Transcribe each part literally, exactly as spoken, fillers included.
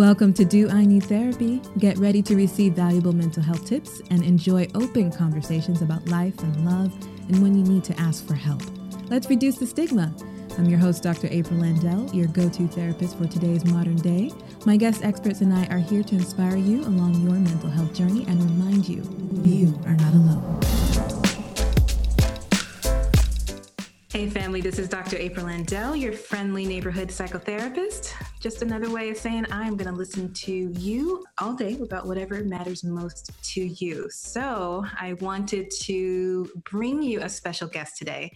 Welcome to Do I Need Therapy? Get ready to receive valuable mental health tips and enjoy open conversations about life and love and when you need to ask for help. Let's reduce the stigma. I'm your host, Doctor April Landell, your go-to therapist for today's modern day. My guest experts and I are here to inspire you along your mental health journey and remind you, you are not alone. Hey family, this is Doctor April Landell, your friendly neighborhood psychotherapist. Just another way of saying I'm going to listen to you all day about whatever matters most to you. So I wanted to bring you a special guest today.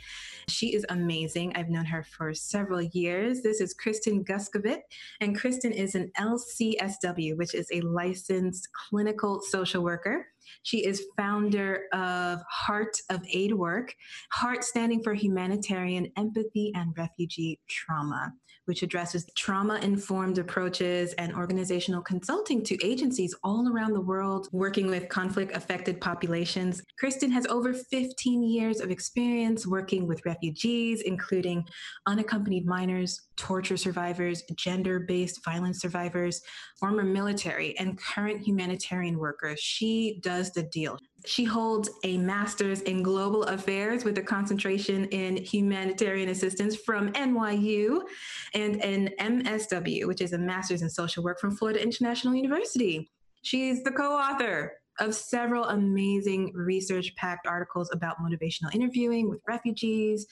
She is amazing. I've known her for several years. This is Kristen Guskovic, and Kristen is an L C S W, which is a licensed clinical social worker. She is founder of Heart of Aid Work, HEART standing for Humanitarian Empathy and Refugee Trauma, which addresses trauma-informed approaches and organizational consulting to agencies all around the world working with conflict-affected populations. Kristen has over fifteen years of experience working with refugees, including unaccompanied minors, torture survivors, gender-based violence survivors, former military, and current humanitarian workers. She does the deal. She holds a master's in global affairs with a concentration in humanitarian assistance from N Y U and an M S W, which is a master's in social work from Florida International University. She's the co-author of several amazing research-packed articles about motivational interviewing with refugees,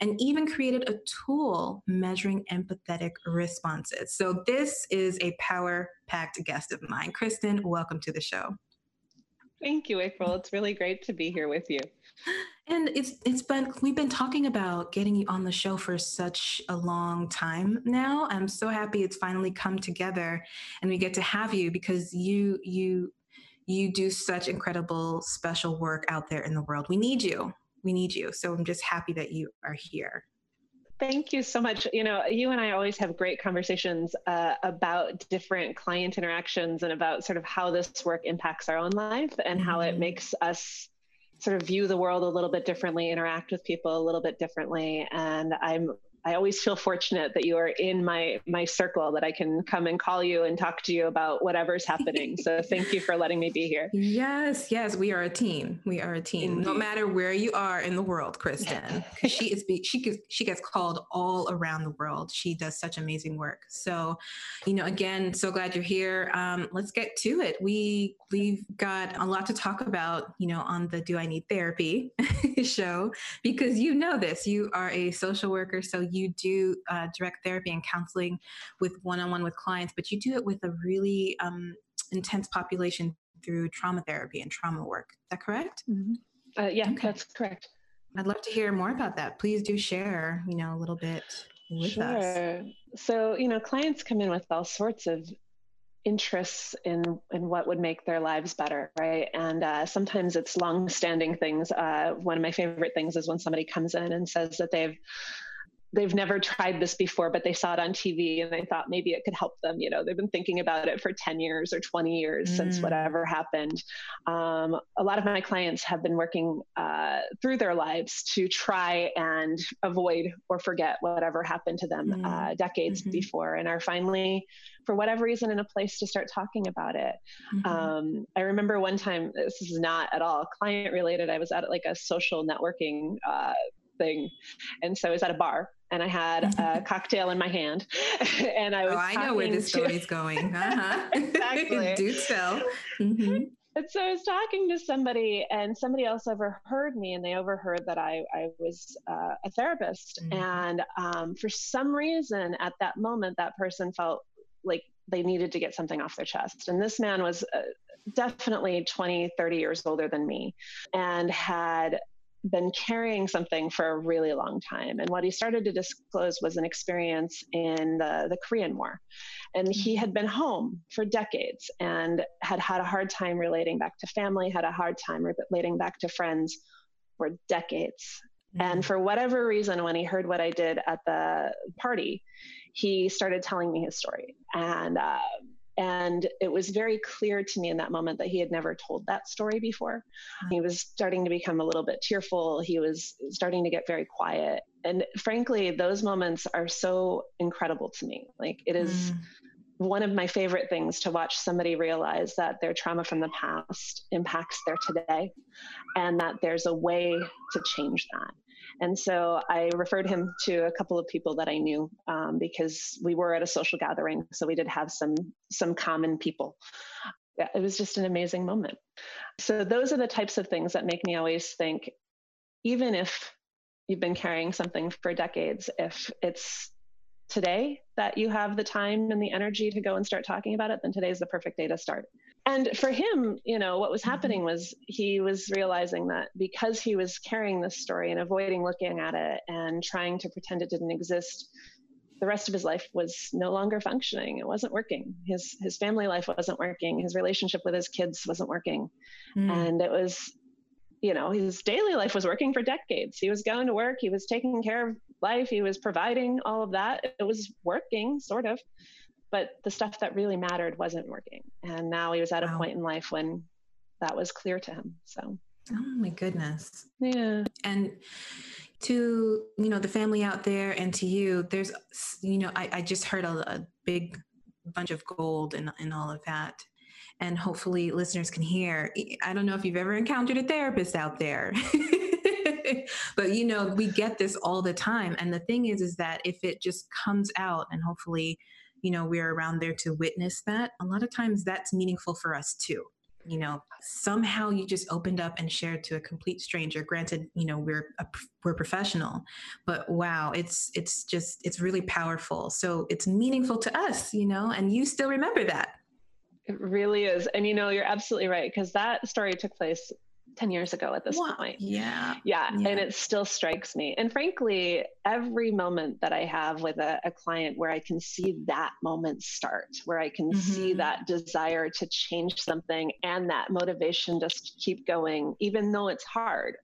and even created a tool measuring empathetic responses. So this is a power-packed guest of mine. Kristen, welcome to the show. Thank you, April. It's really great to be here with you. And it's it's been we've been talking about getting you on the show for such a long time now. I'm so happy it's finally come together and we get to have you, because you you you do such incredible, special work out there in the world. We need you. We need you. So I'm just happy that you are here. Thank you so much. You know, you and I always have great conversations uh, about different client interactions and about sort of how this work impacts our own life and mm-hmm. how it makes us sort of view the world a little bit differently, interact with people a little bit differently. And I'm I always feel fortunate that you are in my my circle, that I can come and call you and talk to you about whatever's happening. So thank you for letting me be here. Yes, yes, we are a team. We are a team. Indeed. No matter where you are in the world, Kristen, she is be, she she gets called all around the world. She does such amazing work. So, you know, again, so glad you're here. Um, let's get to it. We we've got a lot to talk about, you know, on the Do I Need Therapy show, because you know this. You are a social worker, so you do uh, direct therapy and counseling with one-on-one with clients, but you do it with a really um, intense population through trauma therapy and trauma work. Is that correct? Mm-hmm. Uh, yeah, okay. That's correct. I'd love to hear more about that. Please do share, you know, a little bit with sure. us. So, you know, clients come in with all sorts of interests in, in what would make their lives better, right? And uh, sometimes it's long-standing things. Uh, one of my favorite things is when somebody comes in and says that they've They've never tried this before, but they saw it on T V and they thought maybe it could help them. You know, they've been thinking about it for ten years or twenty years mm. since whatever happened. Um, a lot of my clients have been working uh, through their lives to try and avoid or forget whatever happened to them mm. uh, decades mm-hmm. before, and are finally, for whatever reason, in a place to start talking about it. Mm-hmm. Um, I remember one time, this is not at all client related, I was at like a social networking uh, thing. And so I was at a bar. And I had a cocktail in my hand, and I was. Oh, I know where this story's going. Uh-huh. Exactly. Do tell. Mm-hmm. And so I was talking to somebody, and somebody else overheard me, and they overheard that I I was uh, a therapist. Mm-hmm. And um, for some reason, at that moment, that person felt like they needed to get something off their chest. And this man was uh, definitely twenty, thirty years older than me, and had been carrying something for a really long time. And what he started to disclose was an experience in the, the Korean War. And he had been home for decades and had had a hard time relating back to family, had a hard time relating back to friends for decades. Mm-hmm. And for whatever reason, when he heard what I did at the party, he started telling me his story. And, uh, And it was very clear to me in that moment that he had never told that story before. He was starting to become a little bit tearful. He was starting to get very quiet. And frankly, those moments are so incredible to me. Like, it is, mm. one of my favorite things to watch somebody realize that their trauma from the past impacts their today and that there's a way to change that. And so I referred him to a couple of people that I knew um, because we were at a social gathering. So we did have some, some common people. It was just an amazing moment. So those are the types of things that make me always think, even if you've been carrying something for decades, if it's today that you have the time and the energy to go and start talking about it, then today's the perfect day to start. And for him, you know, what was happening was he was realizing that because he was carrying this story and avoiding looking at it and trying to pretend it didn't exist, the rest of his life was no longer functioning. It wasn't working. His his family life wasn't working. His relationship with his kids wasn't working. Mm. And it was, you know, his daily life was working for decades. He was going to work. He was taking care of life. He was providing all of that. It was working, sort of. But the stuff that really mattered wasn't working. And now he was at wow. a point in life when that was clear to him. So. Oh my goodness. Yeah. And to, you know, the family out there and to you, there's, you know, I, I just heard a, a big bunch of gold and, and all of that. And hopefully listeners can hear. I don't know if you've ever encountered a therapist out there, but you know, we get this all the time. And the thing is, is that if it just comes out and hopefully, you know, we're around there to witness that, a lot of times that's meaningful for us too. You know, somehow you just opened up and shared to a complete stranger. Granted, you know, we're, a, we're professional, but wow, it's, it's just, it's really powerful. So it's meaningful to us, you know, and you still remember that. It really is. And you know, you're absolutely right. Cause that story took place ten years ago at this wow. point. Yeah. yeah. Yeah. And it still strikes me. And frankly, every moment that I have with a, a client where I can see that moment start, where I can mm-hmm. see that desire to change something and that motivation just to keep going, even though it's hard,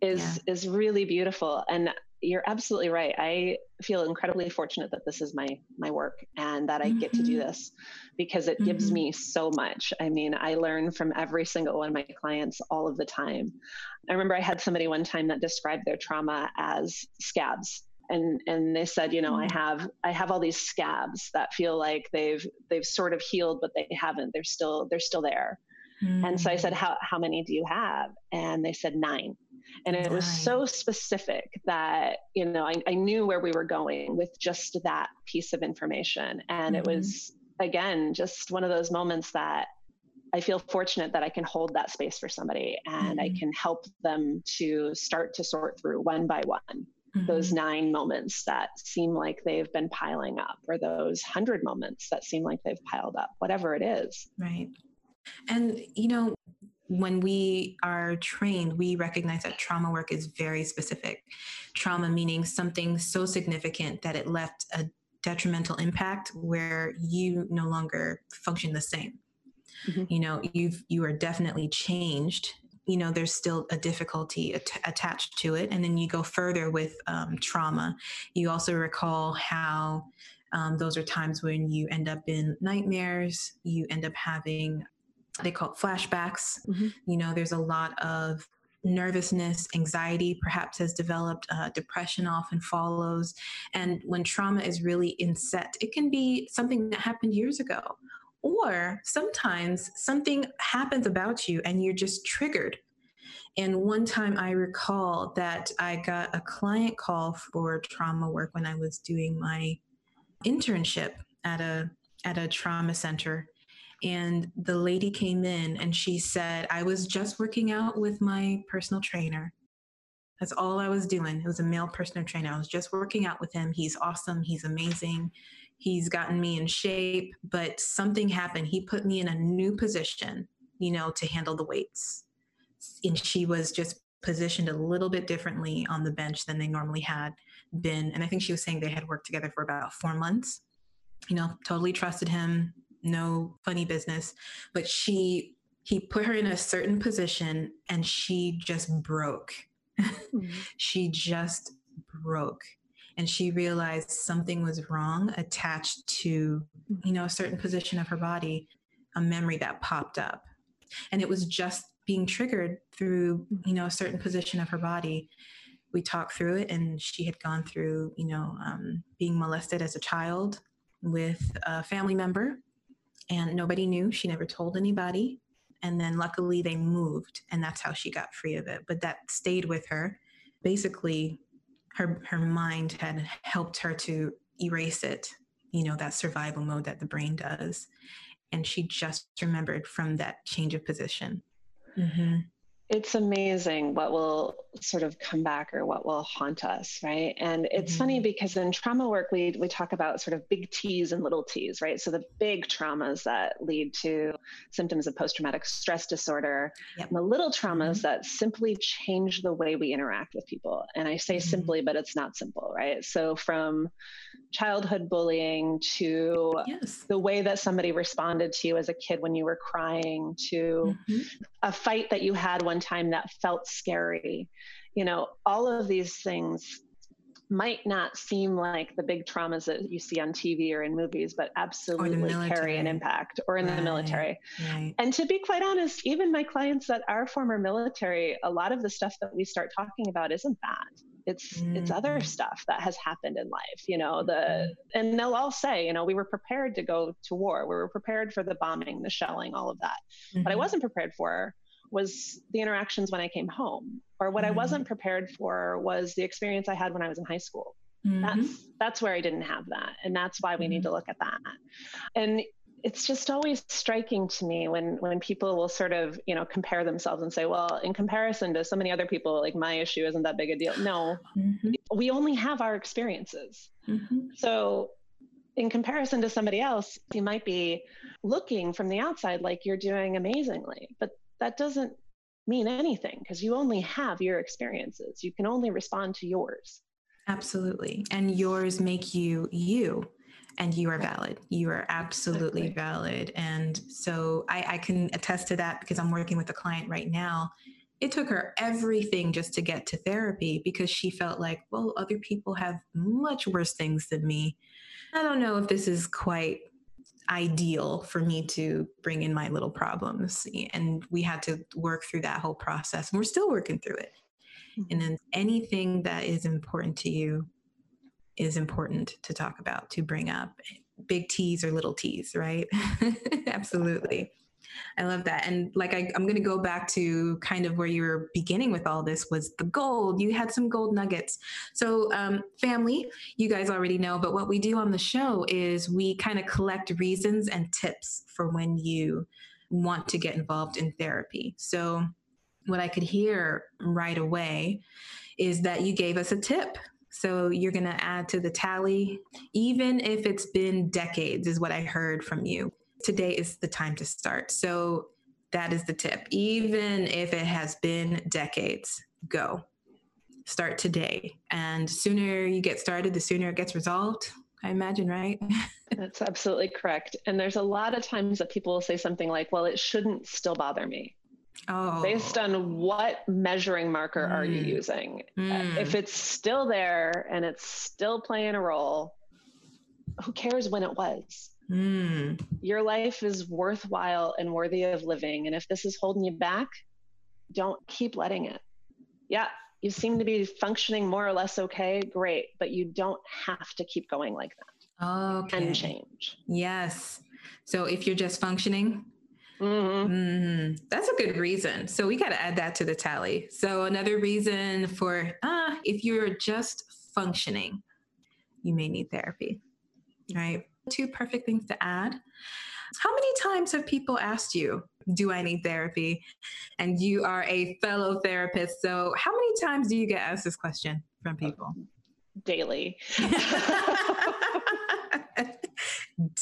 is, yeah. is really beautiful. And you're absolutely right. I feel incredibly fortunate that this is my, my work and that I mm-hmm. get to do this because it mm-hmm. gives me so much. I mean, I learn from every single one of my clients all of the time. I remember I had somebody one time that described their trauma as scabs. And, and they said, you know, I have, I have all these scabs that feel like they've, they've sort of healed, but they haven't, they're still, they're still there. Mm-hmm. And so I said, how, how many do you have? And they said nine. And it was so specific that, you know, I, I knew where we were going with just that piece of information. And mm-hmm. it was, again, just one of those moments that I feel fortunate that I can hold that space for somebody and mm-hmm. I can help them to start to sort through one by one, mm-hmm. those nine moments that seem like they've been piling up or those hundred moments that seem like they've piled up, whatever it is. Right. And, you know, when we are trained, we recognize that trauma work is very specific. Trauma meaning something so significant that it left a detrimental impact where you no longer function the same. Mm-hmm. You know, you've, you are definitely changed. You know, there's still a difficulty at- attached to it. And then you go further with um, trauma. You also recall how um, those are times when you end up in nightmares, you end up having they call it flashbacks. Mm-hmm. You know, there's a lot of nervousness, anxiety perhaps has developed, uh, depression often follows. And when trauma is really inset, it can be something that happened years ago, or sometimes something happens about you and you're just triggered. And one time I recall that I got a client call for trauma work when I was doing my internship at a, at a trauma center. And the lady came in and she said, I was just working out with my personal trainer. That's all I was doing. It was a male personal trainer. I was just working out with him. He's awesome. He's amazing. He's gotten me in shape, but something happened. He put me in a new position, you know, to handle the weights. And she was just positioned a little bit differently on the bench than they normally had been. And I think she was saying they had worked together for about four months, you know, totally trusted him. No funny business, but she, he put her in a certain position and she just broke. Mm-hmm. She just broke. And she realized something was wrong attached to, you know, a certain position of her body, a memory that popped up. And it was just being triggered through, you know, a certain position of her body. We talked through it and she had gone through, you know, um, being molested as a child. with a family member, and nobody knew. She never told anybody. And then luckily they moved, and that's how she got free of it. But that stayed with her. Basically, her her mind had helped her to erase it, you know, that survival mode that the brain does. And she just remembered from that change of position. Mm-hmm. It's amazing what will sort of come back or what will haunt us, right? And it's mm-hmm. funny because in trauma work, we we talk about sort of big T's and little T's, right? So the big traumas that lead to symptoms of post-traumatic stress disorder, yep. and the little traumas mm-hmm. that simply change the way we interact with people. And I say mm-hmm. simply, but it's not simple, right? So from childhood bullying to yes. the way that somebody responded to you as a kid when you were crying, to mm-hmm. a fight that you had one time that felt scary. You know, all of these things might not seem like the big traumas that you see on T V or in movies, but absolutely carry an impact, or in right. the military. Right. And to be quite honest, even my clients that are former military, a lot of the stuff that we start talking about isn't that. It's, mm. it's other stuff that has happened in life, you know, the, and they'll all say, you know, we were prepared to go to war. We were prepared for the bombing, the shelling, all of that. Mm-hmm. What I wasn't prepared for was the interactions when I came home, or what mm-hmm. I wasn't prepared for was the experience I had when I was in high school. Mm-hmm. That's, that's where I didn't have that. And that's why we mm-hmm. need to look at that. And it's just always striking to me when, when people will sort of, you know, compare themselves and say, well, in comparison to so many other people, like my issue isn't that big a deal. No, mm-hmm. we only have our experiences. Mm-hmm. So in comparison to somebody else, you might be looking from the outside like you're doing amazingly, but that doesn't mean anything because you only have your experiences. You can only respond to yours. Absolutely. And yours make you, you, and you are valid. You are absolutely exactly. valid. And so I, I can attest to that because I'm working with a client right now. It took her everything just to get to therapy because she felt like, well, other people have much worse things than me. I don't know if this is quite ideal for me to bring in my little problems. And we had to work through that whole process, and we're still working through it. Mm-hmm. And then anything that is important to you is important to talk about, to bring up, big T's or little T's, right? Absolutely. I love that. And like, I, I'm going to go back to kind of where you were beginning with all this was the gold. You had some gold nuggets. So um, family, you guys already know, but what we do on the show is we kind of collect reasons and tips for when you want to get involved in therapy. So what I could hear right away is that you gave us a tip. So you're going to add to the tally, even if it's been decades, is what I heard from you. Today is the time to start. So that is the tip. Even if it has been decades, go. Start today. And sooner you get started, the sooner it gets resolved, I imagine, right? That's absolutely correct. And there's a lot of times that people will say something like, well, it shouldn't still bother me. Oh. Based on what measuring marker mm. are you using? Mm. If it's still there and it's still playing a role, who cares when it was? Mm. Your life is worthwhile and worthy of living. And if this is holding you back, don't keep letting it. Yeah, you seem to be functioning more or less okay, great, but you don't have to keep going like that. Okay. And change. Yes. So if you're just functioning, mm-hmm. Mm-hmm. that's a good reason. So we got to add that to the tally. So another reason for ah, if you're just functioning, you may need therapy, right? Two perfect things to add. How many times have people asked you, do I need therapy? And you are a fellow therapist. So how many times do you get asked this question from people? Daily.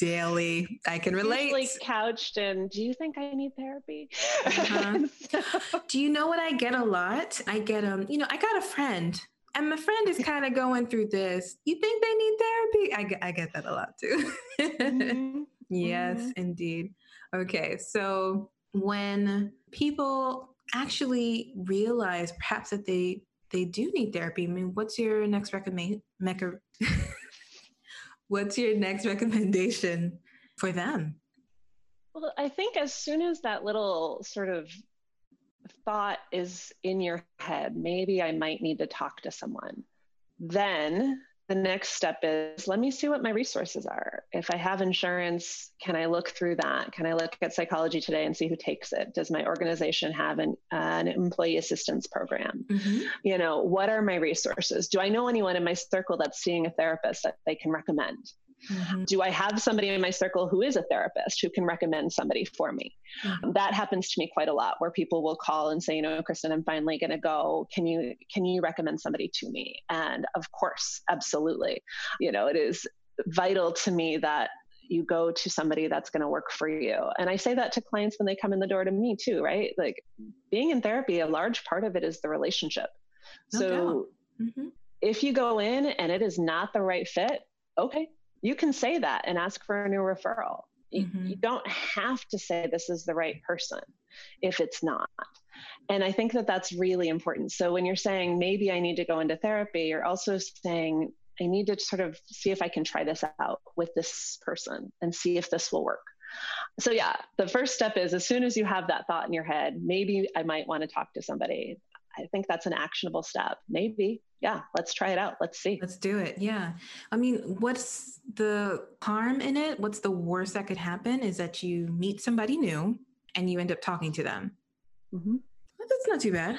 Daily. I can relate. Usually couched in, do you think I need therapy? Uh-huh. So. Do you know what I get a lot? I get, um, you know, I got a friend. And my friend is kind of going through this. You think they need therapy? I get, I get that a lot too. mm-hmm. Yes, mm-hmm. indeed. Okay. So when people actually realize perhaps that they, they do need therapy, I mean, what's your next recommend, meca- what's your next recommendation for them? Well, I think as soon as that little sort of thought is in your head, maybe I might need to talk to someone, then the next step is, let me see what my resources are. If I have insurance, can I look through that? Can I look at Psychology Today and see who takes it? Does my organization have an, uh, an employee assistance program? Mm-hmm. You know, what are my resources? Do I know anyone in my circle that's seeing a therapist that they can recommend? Mm-hmm. Do I have somebody in my circle who is a therapist who can recommend somebody for me? Mm-hmm. That happens to me quite a lot, where people will call and say, you know, Kristen, I'm finally going to go. Can you, can you recommend somebody to me? And of course, absolutely. You know, it is vital to me that you go to somebody that's going to work for you. And I say that to clients when they come in the door to me too, right? Like, being in therapy, a large part of it is the relationship. No so mm-hmm. if you go in and it is not the right fit, okay, you can say that and ask for a new referral. Mm-hmm. You don't have to say this is the right person if it's not. And I think that that's really important. So when you're saying, maybe I need to go into therapy, you're also saying, I need to sort of see if I can try this out with this person and see if this will work. So yeah, the first step is, as soon as you have that thought in your head, maybe I might want to talk to somebody. I think that's an actionable step. Maybe, yeah, let's try it out. Let's see. Let's do it. Yeah. I mean, what's the harm in it? What's the worst that could happen is that you meet somebody new and you end up talking to them. Mm-hmm. Well, that's not too bad.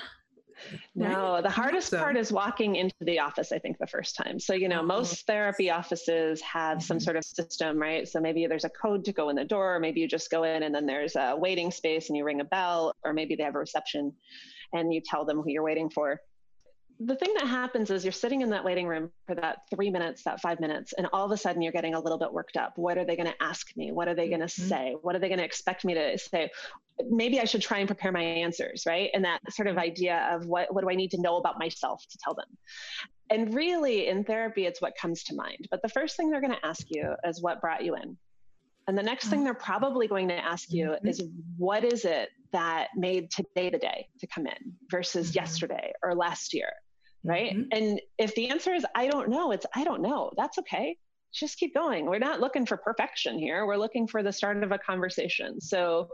No, right? The hardest so. part is walking into the office, I think, the first time. So, you know, most therapy offices have mm-hmm. some sort of system, right? So maybe there's a code to go in the door, or maybe you just go in and then there's a waiting space and you ring a bell, or maybe they have a reception and you tell them who you're waiting for. The thing that happens is you're sitting in that waiting room for that three minutes, that five minutes, and all of a sudden you're getting a little bit worked up. What are they going to ask me? What are they going to mm-hmm. say? What are they going to expect me to say? Maybe I should try and prepare my answers, right? And that sort of idea of what, what do I need to know about myself to tell them? And really, in therapy, it's what comes to mind. But the first thing they're going to ask you is, what brought you in? And the next thing they're probably going to ask you mm-hmm. is, what is it that made today the day to come in versus mm-hmm. yesterday or last year, right? Mm-hmm. And if the answer is, I don't know, it's, I don't know, that's okay. Just keep going. We're not looking for perfection here. We're looking for the start of a conversation. So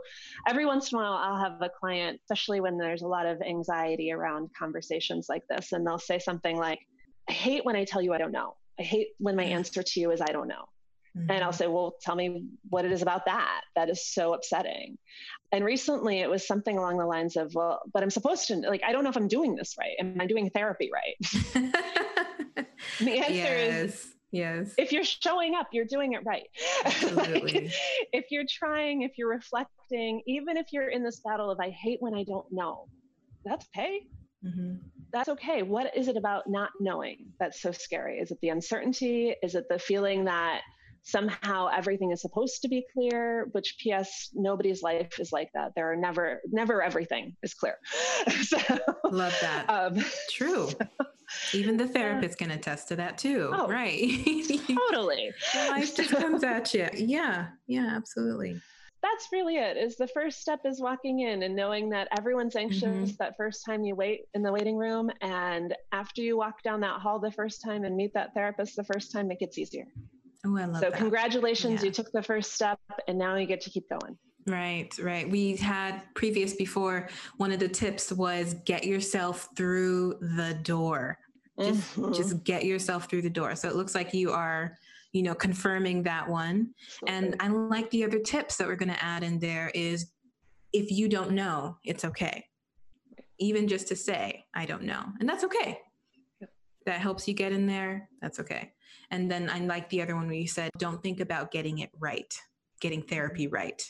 every once in a while, I'll have a client, especially when there's a lot of anxiety around conversations like this, and they'll say something like, I hate when I tell you I don't know. I hate when my answer to you is I don't know. Mm-hmm. And I'll say, well, tell me what it is about that. That is so upsetting. And recently it was something along the lines of, well, but I'm supposed to, like, I don't know if I'm doing this right. Am I doing therapy right? The answer yes. is, yes. If you're showing up, you're doing it right. Absolutely. Like, if you're trying, if you're reflecting, even if you're in this battle of, I hate when I don't know, that's okay. Mm-hmm. That's okay. What is it about not knowing that's so scary? Is it the uncertainty? Is it the feeling that somehow everything is supposed to be clear, which P S nobody's life is like that. There are never, never everything is clear. So, love that. Um, True. So, even the therapist uh, can attest to that too. Oh, right. Totally. Life just comes at you. Yeah. Yeah, absolutely. That's really it. Is the first step is walking in and knowing that everyone's anxious mm-hmm. that first time you wait in the waiting room. And after you walk down that hall the first time and meet that therapist the first time, it gets easier. Oh, I love so that. Congratulations, yeah. You took the first step and now you get to keep going. Right, right. We had previous before, one of the tips was get yourself through the door. Just, mm-hmm. just get yourself through the door. So it looks like you are, you know, confirming that one. Absolutely. And I like the other tips that we're going to add in there is, if you don't know, it's okay. Even just to say, I don't know. And that's okay. That helps you get in there. That's okay. And then I like the other one where you said, don't think about getting it right, getting therapy right.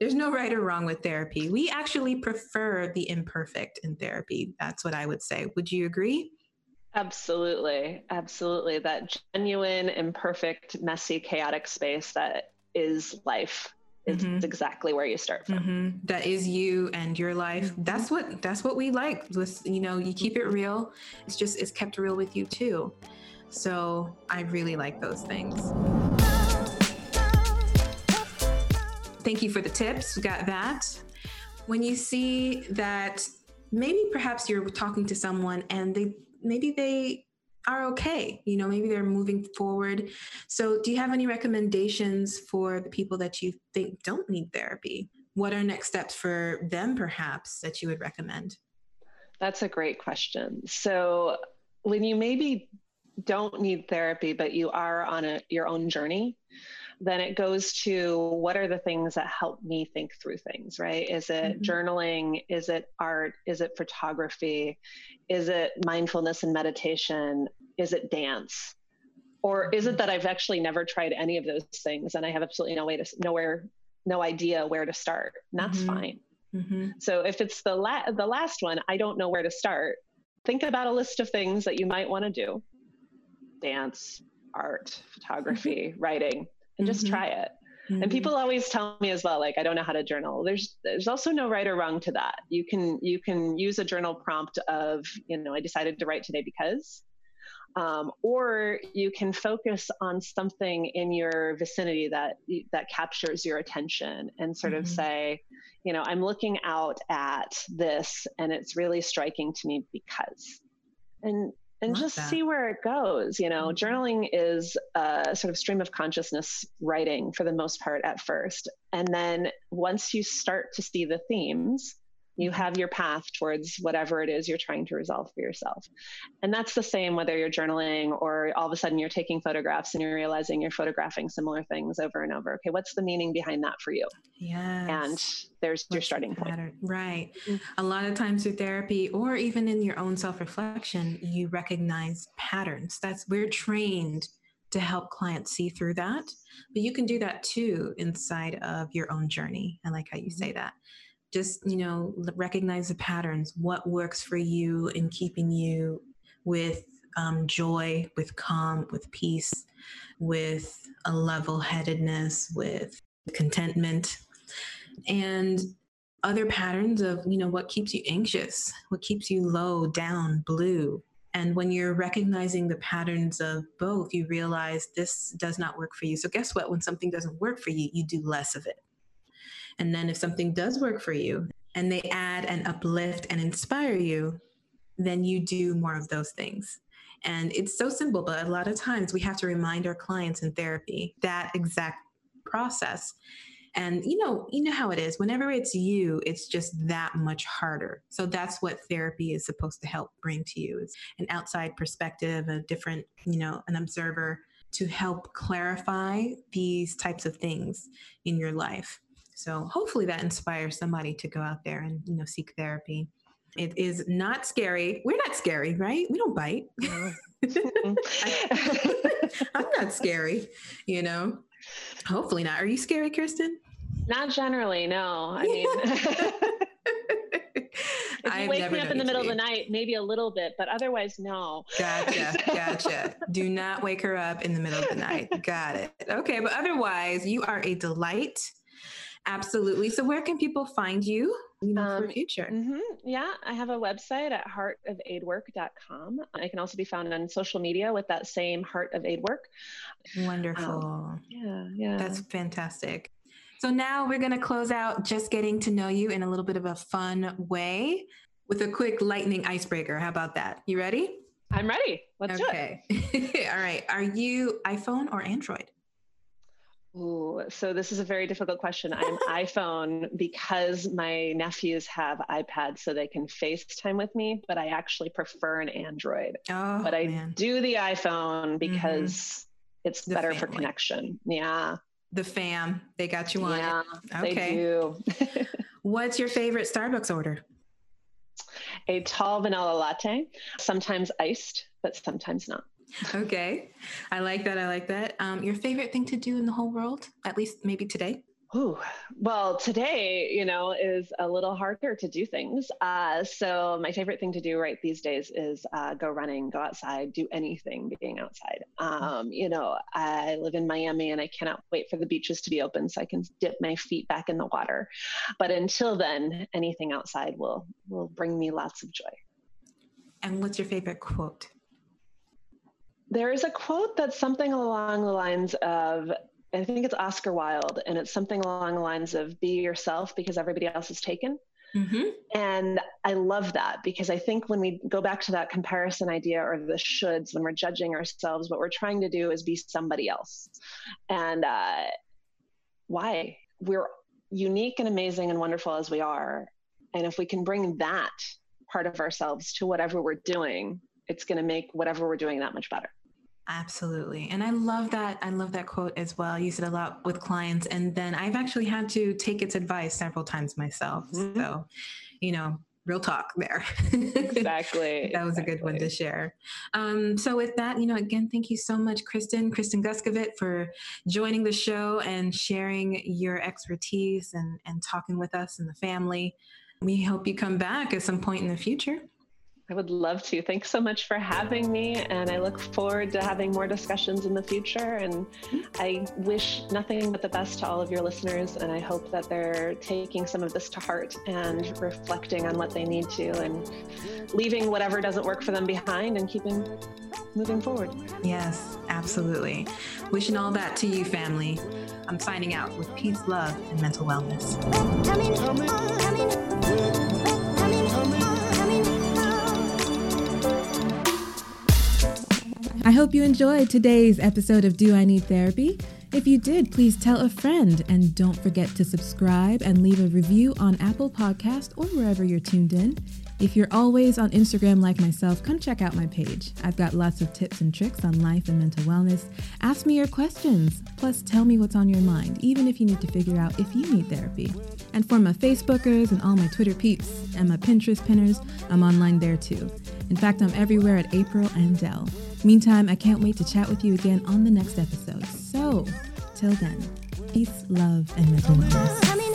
There's no right or wrong with therapy. We actually prefer the imperfect in therapy. That's what I would say. Would you agree? Absolutely. Absolutely. That genuine, imperfect, messy, chaotic space that is life. It's mm-hmm. exactly where you start from. Mm-hmm. That is you and your life. Mm-hmm. That's what, that's what we like with, you know, you keep it real. It's just, it's kept real with you too. So I really like those things. Thank you for the tips. We got that. When you see that maybe perhaps you're talking to someone and they, maybe they are okay. You know, maybe they're moving forward. So do you have any recommendations for the people that you think don't need therapy? What are next steps for them, perhaps, that you would recommend? That's a great question. So when you maybe don't need therapy, but you are on a, your own journey, then it goes to what are the things that help me think through things, right? Is it mm-hmm. journaling? Is it art? Is it photography? Is it mindfulness and meditation? Is it dance? Or is it that I've actually never tried any of those things and I have absolutely no way to, nowhere, no idea where to start? And that's mm-hmm. fine. Mm-hmm. So if it's the, la- the last one, I don't know where to start. Think about a list of things that you might want to do. Dance, art, photography, writing, and just mm-hmm. try it. Mm-hmm. And people always tell me as well, like, I don't know how to journal. There's, there's also no right or wrong to that. You can, you can use a journal prompt of, you know, I decided to write today because, um, or you can focus on something in your vicinity that, that captures your attention and sort mm-hmm. of say, you know, I'm looking out at this and it's really striking to me because, and And Love just that. See where it goes. You know, mm-hmm. journaling is a sort of stream of consciousness writing for the most part at first. And then once you start to see the themes, you have your path towards whatever it is you're trying to resolve for yourself. And that's the same whether you're journaling or all of a sudden you're taking photographs and you're realizing you're photographing similar things over and over. Okay, what's the meaning behind that for you? Yes. And there's what's your starting point. Right. A lot of times through therapy or even in your own self-reflection, you recognize patterns. That's we're trained to help clients see through that. But you can do that too inside of your own journey. I like how you say that. Just, you know, recognize the patterns, what works for you in keeping you with um, joy, with calm, with peace, with a level-headedness, with contentment, and other patterns of, you know, what keeps you anxious, what keeps you low, down, blue. And when you're recognizing the patterns of both, you realize this does not work for you. So guess what? When something doesn't work for you, you do less of it. And then if something does work for you and they add and uplift and inspire you, then you do more of those things. And it's so simple, but a lot of times we have to remind our clients in therapy that exact process. And you know, you know how it is. Whenever it's you, it's just that much harder. So that's what therapy is supposed to help bring to you. It's an outside perspective, a different, you know, an observer to help clarify these types of things in your life. So hopefully that inspires somebody to go out there and, you know, seek therapy. It is not scary. We're not scary, right? We don't bite. No. I, I'm not scary, you know, hopefully not. Are you scary, Kristen? Not generally. No, I mean, if you I've wake me up in the middle of the night, maybe a little bit, but otherwise, no. Gotcha. Gotcha. Do not wake her up in the middle of the night. Got it. Okay. But otherwise you are a delight. Absolutely. So where can people find you, you know, um, for the future? Mm-hmm. Yeah, I have a website at heart of aid work dot com. I can also be found on social media with that same Heart of Aid Work. Wonderful. Um, yeah, yeah. That's fantastic. So now we're going to close out just getting to know you in a little bit of a fun way with a quick lightning icebreaker. How about that? You ready? I'm ready. Let's okay. do it. Okay. All right. Are you iPhone or Android? Ooh, so this is a very difficult question. I'm iPhone because my nephews have iPads so they can FaceTime with me, but I actually prefer an Android. Oh, but I man. do the iPhone because mm-hmm. it's the better family. For connection. Yeah. The fam. They got you on yeah, it. Okay. They do. What's your favorite Starbucks order? A tall vanilla latte, sometimes iced, but sometimes not. Okay. I like that. I like that. Um, your favorite thing to do in the whole world, at least maybe today? Ooh, well, today, you know, is a little harder to do things. Uh, so my favorite thing to do right these days is uh, go running, go outside, do anything being outside. Um, you know, I live in Miami and I cannot wait for the beaches to be open so I can dip my feet back in the water. But until then, anything outside will, will bring me lots of joy. And what's your favorite quote? There is a quote that's something along the lines of, I think it's Oscar Wilde, and it's something along the lines of be yourself because everybody else is taken. Mm-hmm. And I love that because I think when we go back to that comparison idea or the shoulds, when we're judging ourselves, what we're trying to do is be somebody else. And uh, why? We're unique and amazing and wonderful as we are. And if we can bring that part of ourselves to whatever we're doing, it's going to make whatever we're doing that much better. Absolutely. And I love that. I love that quote as well. I use it a lot with clients. And then I've actually had to take its advice several times myself. Mm-hmm. So, you know, real talk there. Exactly. That was exactly. a good one to share. Um, so with that, you know, again, thank you so much, Kristen, Kristen Guskovic, for joining the show and sharing your expertise and, and talking with us and the family. We hope you come back at some point in the future. I would love to. Thanks so much for having me. And I look forward to having more discussions in the future. And I wish nothing but the best to all of your listeners. And I hope that they're taking some of this to heart and reflecting on what they need to and leaving whatever doesn't work for them behind and keeping moving forward. Yes, absolutely. Wishing all that to you, family. I'm signing out with peace, love, and mental wellness. Come in, come in, come in. Come in, come in. I hope you enjoyed today's episode of Do I Need Therapy? If you did, please tell a friend and don't forget to subscribe and leave a review on Apple Podcast or wherever you're tuned in. If you're always on Instagram like myself, come check out my page. I've got lots of tips and tricks on life and mental wellness. Ask me your questions, plus tell me what's on your mind, even if you need to figure out if you need therapy. And for my Facebookers and all my Twitter peeps and my Pinterest pinners, I'm online there too. In fact, I'm everywhere at April Landell. Meantime, I can't wait to chat with you again on the next episode. So, till then, peace, love, and mental wellness.